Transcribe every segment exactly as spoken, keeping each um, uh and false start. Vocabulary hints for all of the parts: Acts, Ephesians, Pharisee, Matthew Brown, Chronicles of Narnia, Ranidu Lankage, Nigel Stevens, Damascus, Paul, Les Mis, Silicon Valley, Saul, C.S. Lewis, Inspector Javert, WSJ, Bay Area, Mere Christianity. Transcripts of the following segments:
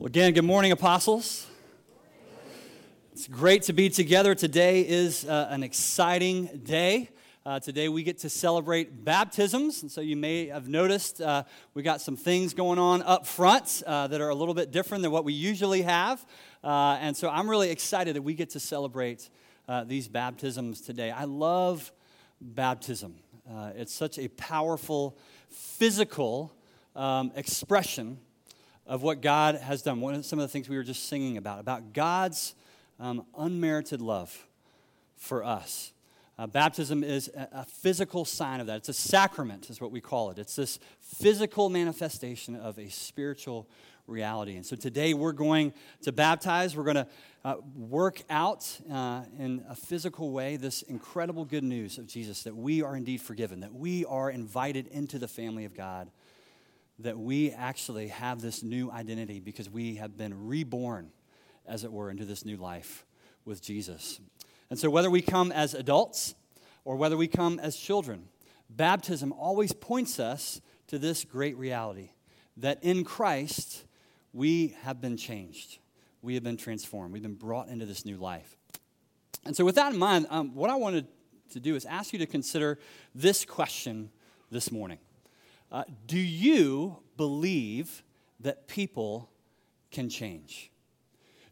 Well, again, good morning, apostles. It's great to be together. Today is uh, an exciting day. Uh, today we get to celebrate baptisms, and so you may have noticed uh, we got some things going on up front uh, that are a little bit different than what we usually have, uh, and so I'm really excited that we get to celebrate uh, these baptisms today. I love baptism. Uh, it's such a powerful, physical um, expression of what God has done. One of some of the things we were just singing about, about God's um, unmerited love for us. Uh, baptism is a, a physical sign of that. It's a sacrament, is what we call it. It's this physical manifestation of a spiritual reality. And so today we're going to baptize. We're going to uh, work out uh, in a physical way this incredible good news of Jesus, that we are indeed forgiven, that we are invited into the family of God, that we actually have this new identity because we have been reborn, as it were, into this new life with Jesus. And so whether we come as adults or whether we come as children, baptism always points us to this great reality, that in Christ we have been changed. We have been transformed. We've been brought into this new life. And so with that in mind, um, what I wanted to do is ask you to consider this question this morning. Uh, do you believe that people can change?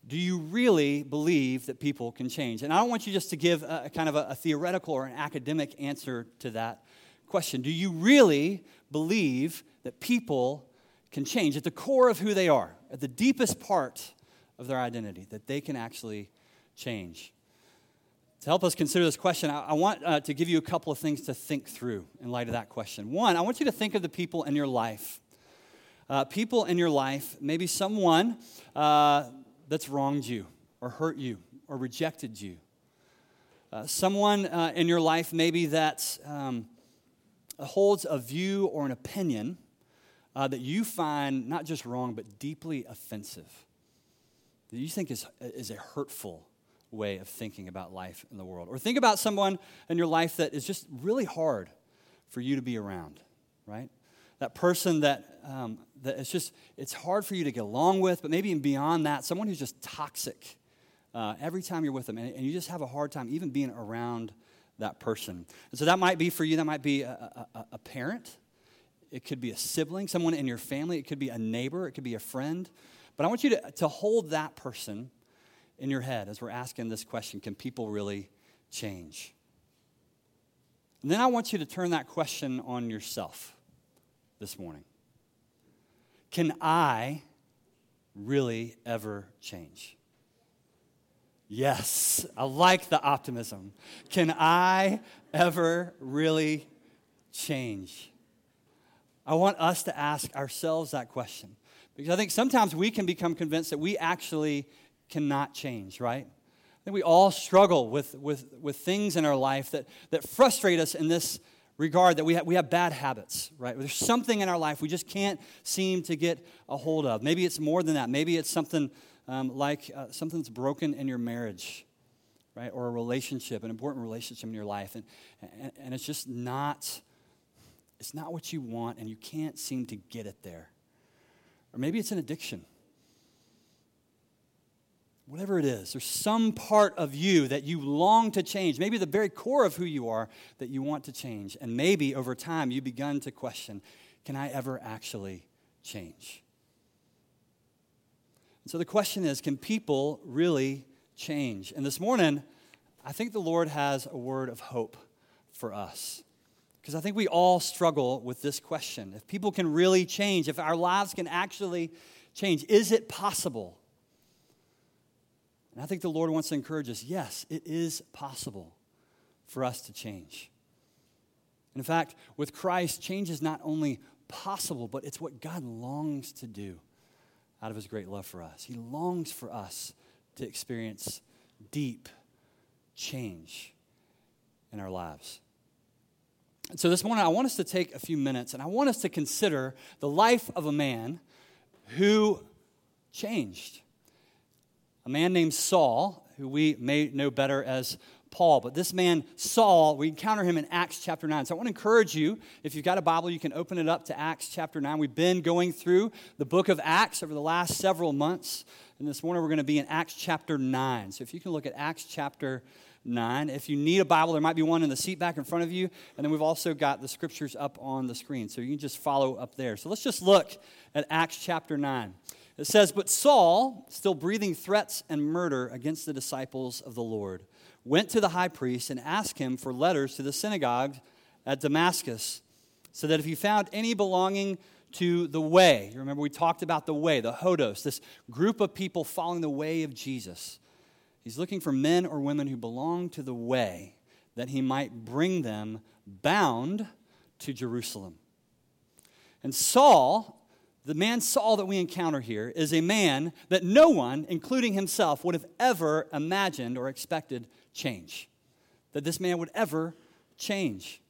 Do you really believe that people can change? And I don't want you just to give a, a kind of a, a theoretical or an academic answer to that question. Do you really believe that people can change at the core of who they are, at the deepest part of their identity, that they can actually change? To help us consider this question, I want uh, to give you a couple of things to think through in light of that question. One, I want you to think of the people in your life. Uh, people in your life, maybe someone uh, that's wronged you or hurt you or rejected you. Uh, someone uh, in your life maybe that um, holds a view or an opinion uh, that you find not just wrong but deeply offensive, that you think is, is a hurtful way of thinking about life in the world. Or think about someone in your life that is just really hard for you to be around, right? That person that um, that it's just, it's hard for you to get along with, but maybe even beyond that, someone who's just toxic uh, every time you're with them, and, and you just have a hard time even being around that person. And so that might be for you, that might be a, a, a parent, it could be a sibling, someone in your family, it could be a neighbor, it could be a friend. But I want you to, to hold that person in your head as we're asking this question: can people really change? And then I want you to turn that question on yourself this morning. Can I really ever change? Yes, I like the optimism. Can I ever really change? I want us to ask ourselves that question, because I think sometimes we can become convinced that we actually cannot change, right? I think we all struggle with, with, with things in our life that, that frustrate us in this regard, that we have, we have bad habits, right? There's something in our life we just can't seem to get a hold of. Maybe it's more than that. Maybe it's something um, like uh, something's broken in your marriage, right? Or a relationship, an important relationship in your life. And, and, and it's just not, it's not what you want, and you can't seem to get it there. Or maybe it's an addiction. Whatever it is, there's some part of you that you long to change, maybe the very core of who you are that you want to change. And maybe over time you've begun to question, can I ever actually change? And so the question is, can people really change? And this morning, I think the Lord has a word of hope for us, because I think we all struggle with this question. If people can really change, if our lives can actually change, is it possible? And I think the Lord wants to encourage us, yes, it is possible for us to change. And in fact, with Christ, change is not only possible, but it's what God longs to do out of his great love for us. He longs for us to experience deep change in our lives. And so this morning, I want us to take a few minutes, and I want us to consider the life of a man who changed. A man named Saul, who we may know better as Paul. But this man, Saul, we encounter him in Acts chapter nine. So I want to encourage you, if you've got a Bible, you can open it up to Acts chapter nine. We've been going through the book of Acts over the last several months. And this morning we're going to be in Acts chapter nine. So if you can look at Acts chapter nine. If you need a Bible, there might be one in the seat back in front of you. And then we've also got the scriptures up on the screen. So you can just follow up there. So let's just look at Acts chapter nine. It says, "But Saul, still breathing threats and murder against the disciples of the Lord, went to the high priest and asked him for letters to the synagogue at Damascus, so that if he found any belonging to the way," you remember we talked about the way, the hodos, this group of people following the way of Jesus. He's looking for men or women who belong to the way, that he might bring them bound to Jerusalem. And Saul, the man Saul that we encounter here, is a man that no one, including himself, would have ever imagined or expected change. That this man would ever change.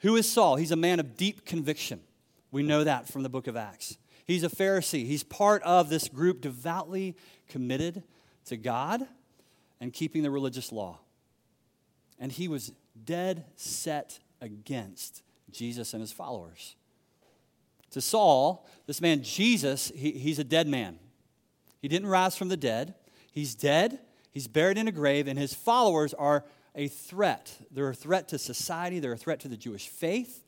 Who is Saul? He's a man of deep conviction. We know that from the book of Acts. He's a Pharisee. He's part of this group devoutly committed to God and keeping the religious law. And he was dead set against Jesus and his followers. To Saul, this man Jesus, he, he's a dead man. He didn't rise from the dead. He's dead. He's buried in a grave, and his followers are a threat. They're a threat to society. They're a threat to the Jewish faith,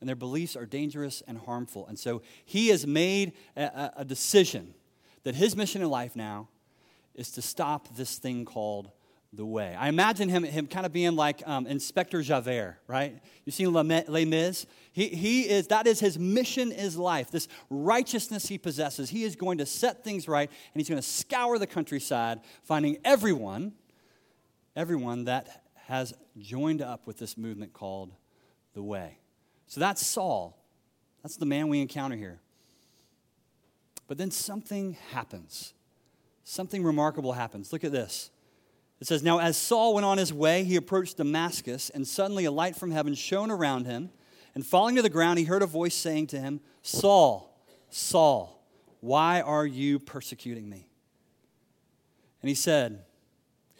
and their beliefs are dangerous and harmful. And so he has made a, a decision that his mission in life now is to stop this thing called the way. I imagine him him kind of being like um, Inspector Javert, right? You've seen Les Mis? He, he is, that is his mission, is life. This righteousness he possesses. He is going to set things right, and he's going to scour the countryside, finding everyone, everyone that has joined up with this movement called the way. So that's Saul. That's the man we encounter here. But then something happens. Something remarkable happens. Look at this. It says, "Now as Saul went on his way, he approached Damascus, and suddenly a light from heaven shone around him, and falling to the ground, he heard a voice saying to him, 'Saul, Saul, why are you persecuting me?' And he said,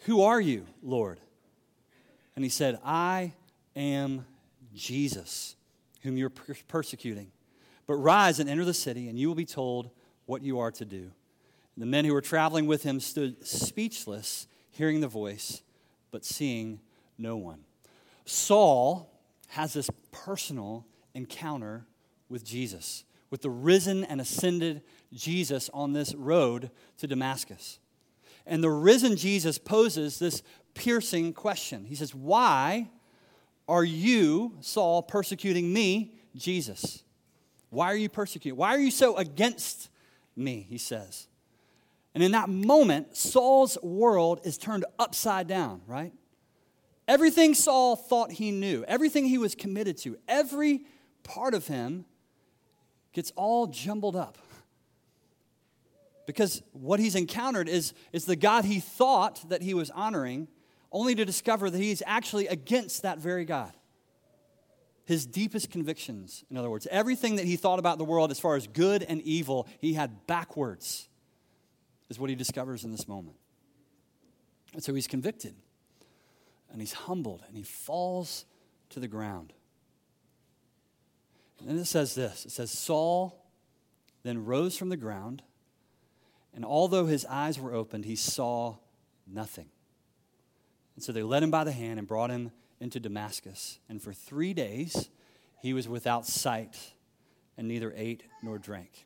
'Who are you, Lord?' And he said, 'I am Jesus, whom you're per- persecuting. But rise and enter the city, and you will be told what you are to do.' And the men who were traveling with him stood speechless, hearing the voice, but seeing no one." Saul has this personal encounter with Jesus, with the risen and ascended Jesus on this road to Damascus. And the risen Jesus poses this piercing question. He says, "Why are you, Saul, persecuting me, Jesus? Why are you persecuting? Why are you so against me?" he says. And in that moment, Saul's world is turned upside down, right? Everything Saul thought he knew, everything he was committed to, every part of him gets all jumbled up. Because what he's encountered is, is the God he thought that he was honoring, only to discover that he's actually against that very God. His deepest convictions, in other words, everything that he thought about the world as far as good and evil, he had backwards, is what he discovers in this moment. And so he's convicted, and he's humbled, and he falls to the ground. And then it says this, it says, "Saul then rose from the ground, and although his eyes were opened, he saw nothing. And so they led him by the hand and brought him into Damascus. And for three days he was without sight and neither ate nor drank."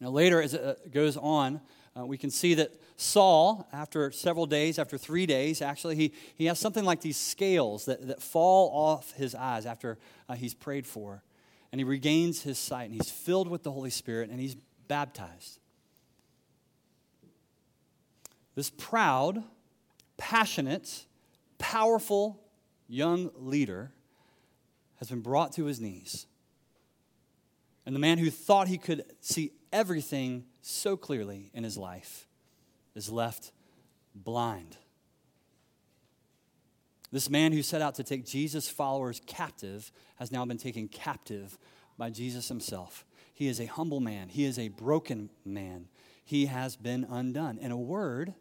Now later, as it goes on, uh, we can see that Saul, after several days, after three days, actually, he, he has something like these scales that, that fall off his eyes after uh, he's prayed for, and he regains his sight, and he's filled with the Holy Spirit, and he's baptized. This proud, passionate, powerful young leader has been brought to his knees. And the man who thought he could see everything so clearly in his life is left blind. This man who set out to take Jesus' followers captive has now been taken captive by Jesus himself. He is a humble man. He is a broken man. He has been undone. In a word,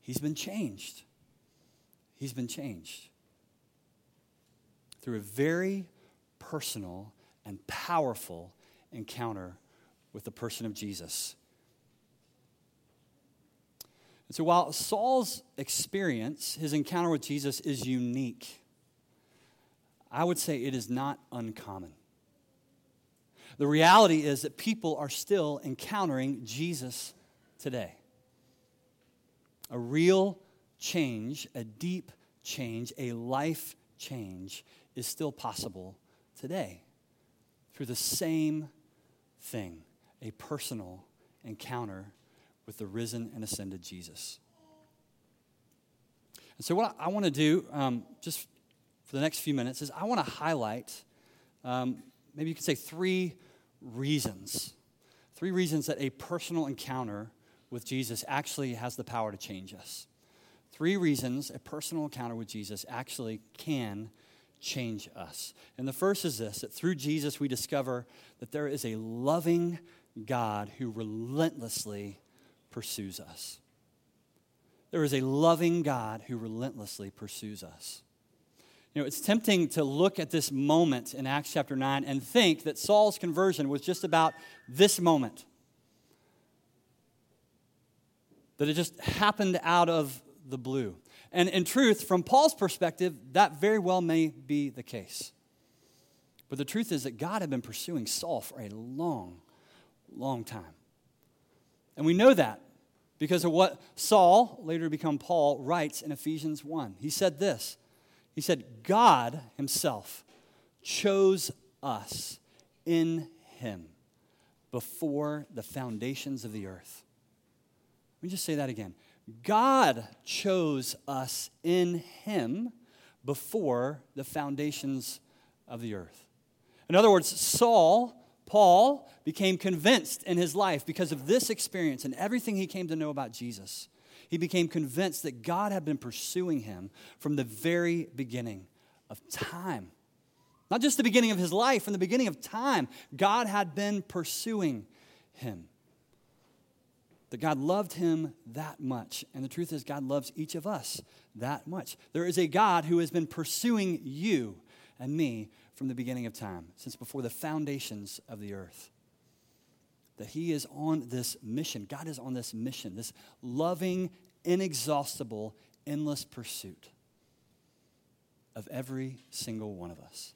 he's been changed. He's been changed through a very personal and powerful encounter with the person of Jesus. And so while Saul's experience, his encounter with Jesus, is unique, I would say it is not uncommon. The reality is that people are still encountering Jesus today. A real change, a deep change, a life change is still possible today through the same thing, a personal encounter with the risen and ascended Jesus. And so what I want to do, um, just for the next few minutes, is I want to highlight, um, maybe you could say three reasons, three reasons that a personal encounter with Jesus actually has the power to change us. Three reasons a personal encounter with Jesus actually can change us. And the first is this, that through Jesus we discover that there is a loving God who relentlessly pursues us. There is a loving God who relentlessly pursues us. You know, it's tempting to look at this moment in Acts chapter nine and think that Saul's conversion was just about this moment. That it just happened out of the blue. And in truth, from Paul's perspective, that very well may be the case. But the truth is that God had been pursuing Saul for a long, long time. And we know that because of what Saul, later to become Paul, writes in Ephesians one. He said this. He said, God himself chose us in him before the foundations of the earth. Let me just say that again. God chose us in him before the foundations of the earth. In other words, Saul, Paul, became convinced in his life because of this experience and everything he came to know about Jesus. He became convinced that God had been pursuing him from the very beginning of time. Not just the beginning of his life, from the beginning of time, God had been pursuing him. That God loved him that much. And the truth is, God loves each of us that much. There is a God who has been pursuing you and me from the beginning of time, since before the foundations of the earth. That he is on this mission. God is on this mission, this loving, inexhaustible, endless pursuit of every single one of us.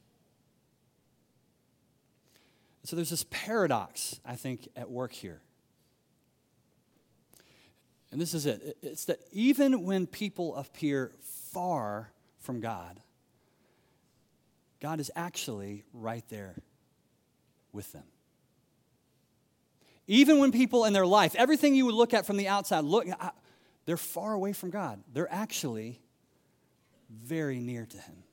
So there's this paradox, I think, at work here. And this is it. It's that even when people appear far from God, God is actually right there with them. Even when people in their life, everything you would look at from the outside, look, they're far away from God. They're actually very near to him.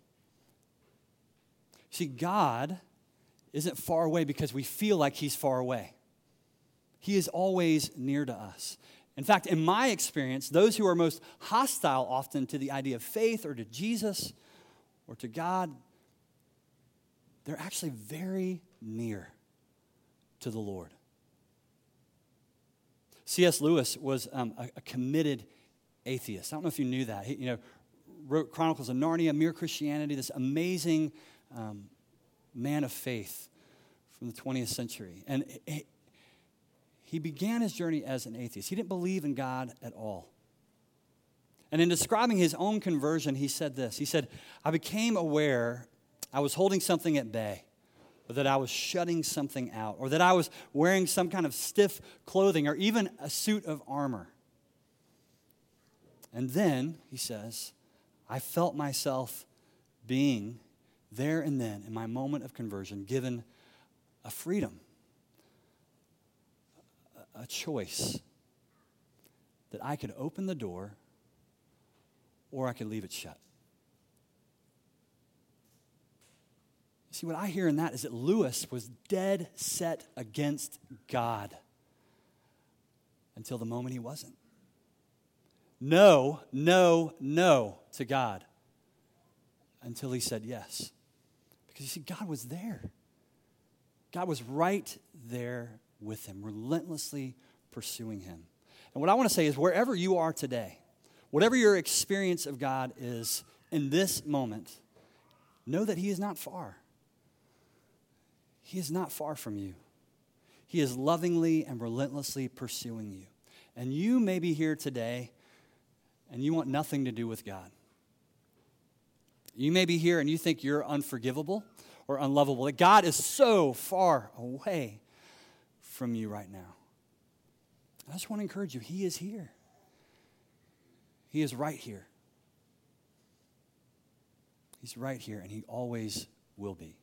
See, God isn't far away because we feel like he's far away. He is always near to us. In fact, in my experience, those who are most hostile often to the idea of faith or to Jesus or to God, they're actually very near to the Lord. C S Lewis was um, a, a committed atheist. I don't know if you knew that. He, you know, wrote Chronicles of Narnia, Mere Christianity, this amazing um, man of faith from the twentieth century. And he, He began his journey as an atheist. He didn't believe in God at all. And in describing his own conversion, he said this. He said, I became aware I was holding something at bay, or that I was shutting something out, or that I was wearing some kind of stiff clothing, or even a suit of armor. And then, he says, I felt myself being there and then in my moment of conversion given a freedom, a choice that I could open the door or I could leave it shut. See, what I hear in that is that Lewis was dead set against God until the moment he wasn't. No, no, no to God until he said yes. Because you see, God was there. God was right there with him, relentlessly pursuing him. And what I want to say is wherever you are today, Whatever your experience of God is in this moment, know that he is not far. He is not far from you. He is lovingly and relentlessly pursuing you. And you may be here today and you want nothing to do with God. You may be here and you think you're unforgivable or unlovable, that God is so far away from you right now. I just want to encourage you, he is here. He is right here. He's right here, and he always will be.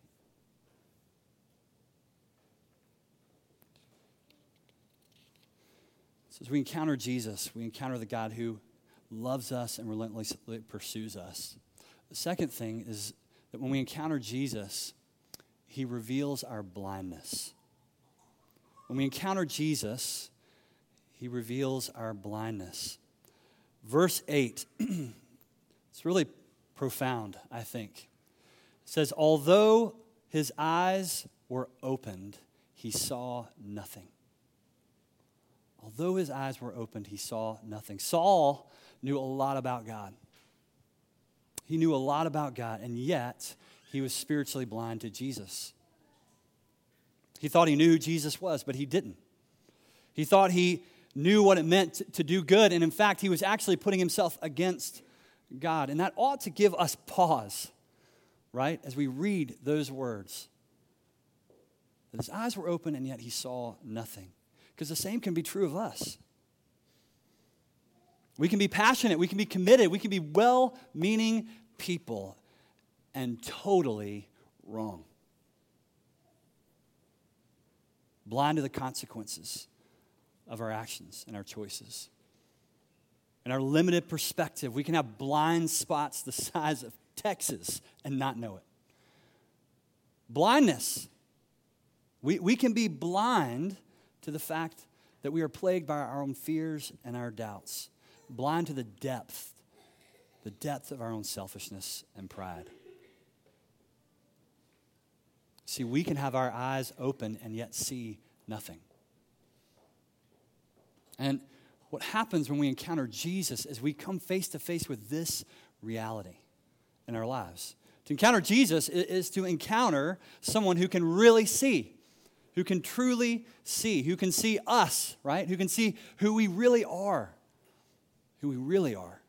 So as we encounter Jesus, we encounter the God who loves us and relentlessly pursues us. The second thing is that when we encounter Jesus, he reveals our blindness. When we encounter Jesus, he reveals our blindness. Verse eight, it's really profound, I think. It says, although his eyes were opened, he saw nothing. Although his eyes were opened, he saw nothing. Saul knew a lot about God. He knew a lot about God, and yet he was spiritually blind to Jesus. He thought he knew who Jesus was, but he didn't. He thought he knew what it meant to do good, and in fact, he was actually putting himself against God, and that ought to give us pause, right, as we read those words. That his eyes were open, and yet he saw nothing, because the same can be true of us. We can be passionate, we can be committed, we can be well-meaning people and totally wrong. Blind to the consequences of our actions and our choices. In our limited perspective, we can have blind spots the size of Texas and not know it. Blindness. We, we can be blind to the fact that we are plagued by our own fears and our doubts. Blind to the depth, the depth of our own selfishness and pride. See, we can have our eyes open and yet see nothing. And what happens when we encounter Jesus is we come face to face with this reality in our lives. To encounter Jesus is to encounter someone who can really see, who can truly see, who can see us, right? Who can see who we really are. Who we really are,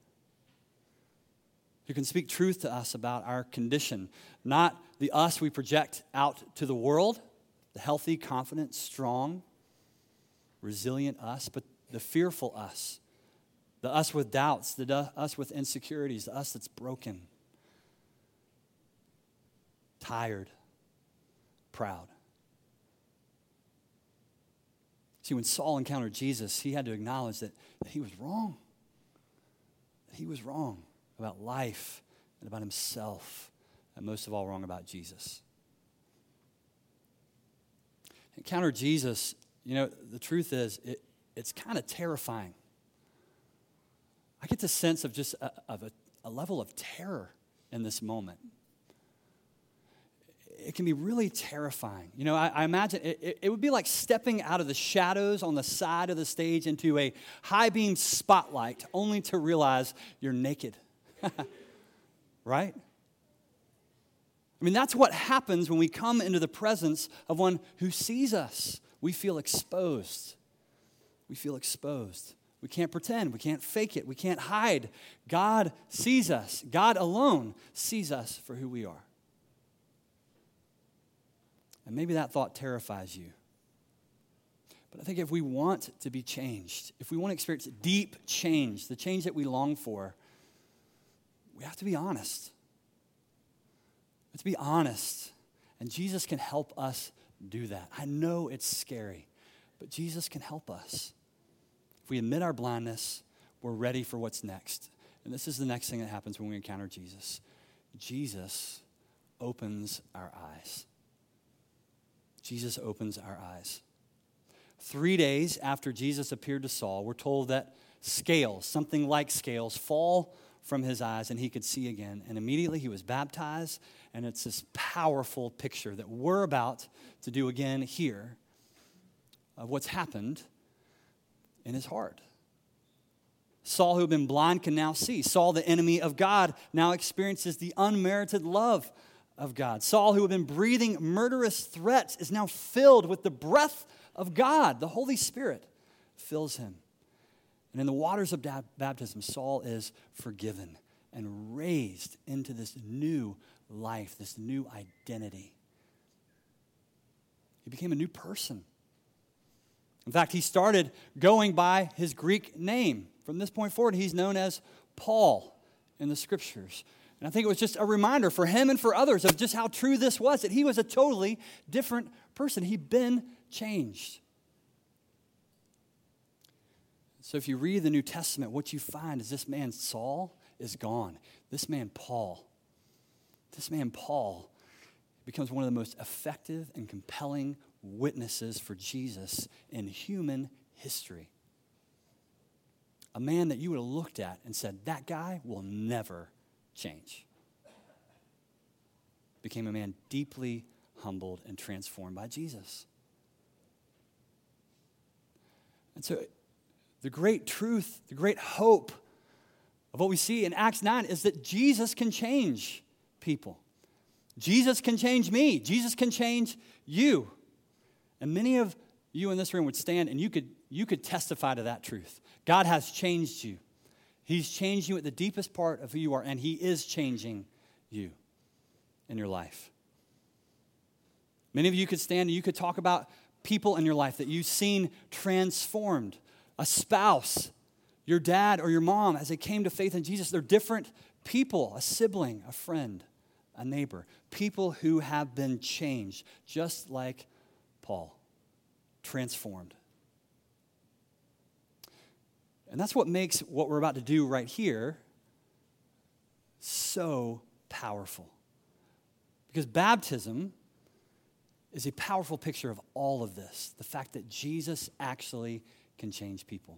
who can speak truth to us about our condition, not the us we project out to the world, the healthy, confident, strong, resilient us, but the fearful us, the us with doubts, the us with insecurities, the us that's broken, tired, proud. See, when Saul encountered Jesus, he had to acknowledge that, that he was wrong. He was wrong about life and about himself, and most of all, wrong about Jesus. Encounter Jesus, you know, the truth is, it, it's kind of terrifying. I get the sense of just a, of a, a level of terror in this moment. It can be really terrifying. You know, I, I imagine it, it would be like stepping out of the shadows on the side of the stage into a high-beam spotlight only to realize you're naked, right? I mean, that's what happens when we come into the presence of one who sees us. We feel exposed. We feel exposed. We can't pretend. We can't fake it. We can't hide. God sees us. God alone sees us for who we are. And maybe that thought terrifies you. But I think if we want to be changed, if we want to experience deep change, the change that we long for, we have to be honest. We have to be honest. And Jesus can help us do that. I know it's scary, but Jesus can help us. If we admit our blindness, we're ready for what's next. And this is the next thing that happens when we encounter Jesus. Jesus opens our eyes. Jesus opens our eyes. Three days after Jesus appeared to Saul, we're told that scales, something like scales, fall from his eyes and he could see again. And immediately he was baptized, and it's this powerful picture that we're about to do again here of what's happened in his heart. Saul, who had been blind, can now see. Saul, the enemy of God, now experiences the unmerited love of God. Saul, who had been breathing murderous threats, is now filled with the breath of God. The Holy Spirit fills him. And in the waters of baptism, Saul is forgiven and raised into this new life, this new identity. He became a new person. In fact, he started going by his Greek name. From this point forward, he's known as Paul in the Scriptures. And I think it was just a reminder for him and for others of just how true this was, that he was a totally different person. He'd been changed. So if you read the New Testament, what you find is this man Saul is gone. This man Paul, this man Paul becomes one of the most effective and compelling witnesses for Jesus in human history. A man that you would have looked at and said, that guy will never change. Became a man deeply humbled and transformed by Jesus. And so the great truth, the great hope of what we see in Acts nine is that Jesus can change people. Jesus can change me. Jesus can change you. And many of you in this room would stand and you could you could testify to that truth. God has changed you. He's changed you at the deepest part of who you are, and he is changing you in your life. Many of you could stand and you could talk about people in your life that you've seen transformed. A spouse, your dad or your mom, as they came to faith in Jesus, they're different people, a sibling, a friend, a neighbor, people who have been changed, just like Paul, transformed. And that's what makes what we're about to do right here so powerful. Because baptism is a powerful picture of all of this, the fact that Jesus actually can change people.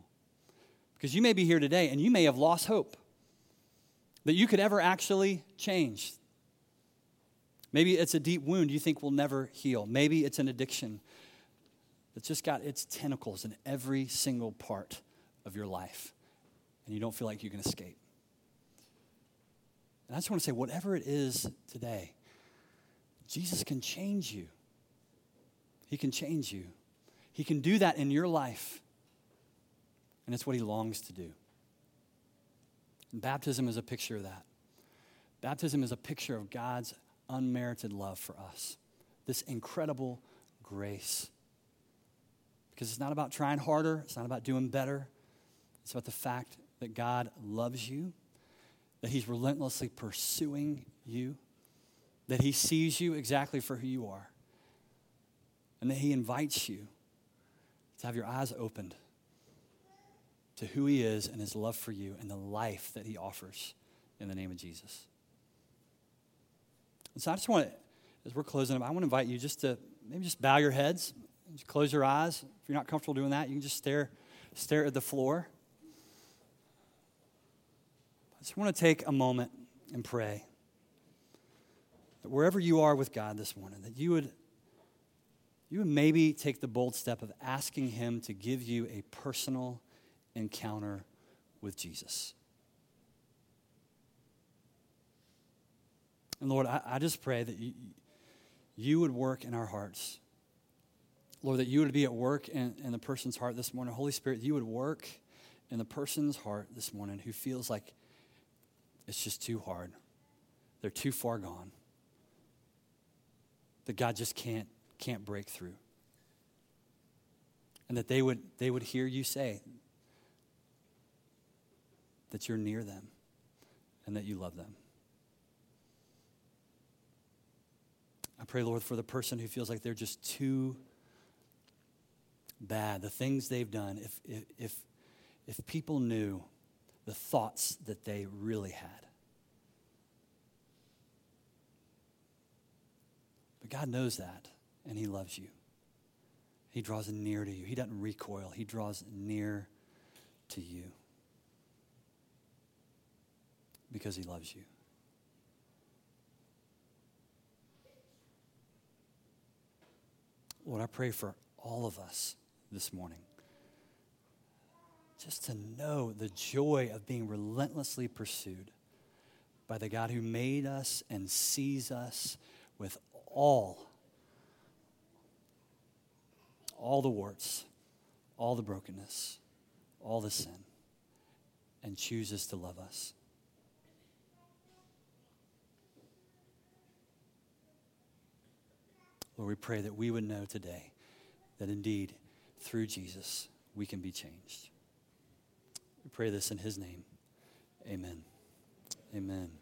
Because you may be here today and you may have lost hope that you could ever actually change. Maybe it's a deep wound you think will never heal. Maybe it's an addiction that's just got its tentacles in every single part of your life, and you don't feel like you can escape. And I just want to say, whatever it is today, Jesus can change you. He can change you. He can do that in your life, and it's what he longs to do. And baptism is a picture of that. Baptism is a picture of God's unmerited love for us, this incredible grace. Because it's not about trying harder, it's not about doing better, it's about the fact that God loves you, that he's relentlessly pursuing you, that he sees you exactly for who you are, and that he invites you to have your eyes opened to who he is and his love for you and the life that he offers in the name of Jesus. And so I just want to, as we're closing up, I want to invite you just to maybe just bow your heads, just close your eyes. If you're not comfortable doing that, you can just stare, stare at the floor. I just want to take a moment and pray that wherever you are with God this morning, that you would, you would maybe take the bold step of asking him to give you a personal encounter with Jesus. And Lord, I, I just pray that you, you would work in our hearts. Lord, that you would be at work in, in the person's heart this morning. Holy Spirit, you would work in the person's heart this morning who feels like it's just too hard. They're too far gone. That God just can't can't break through. And that they would they would hear you say that you're near them and that you love them. I pray, Lord, for the person who feels like they're just too bad, the things they've done. If if if, if people knew the thoughts that they really had. But God knows that, and he loves you. He draws near to you. He doesn't recoil. He draws near to you because he loves you. Lord, I pray for all of us this morning just to know the joy of being relentlessly pursued by the God who made us and sees us with all, all the warts, all the brokenness, all the sin, and chooses to love us. Lord, we pray that we would know today that indeed, through Jesus, we can be changed. We pray this in his name. Amen. Amen.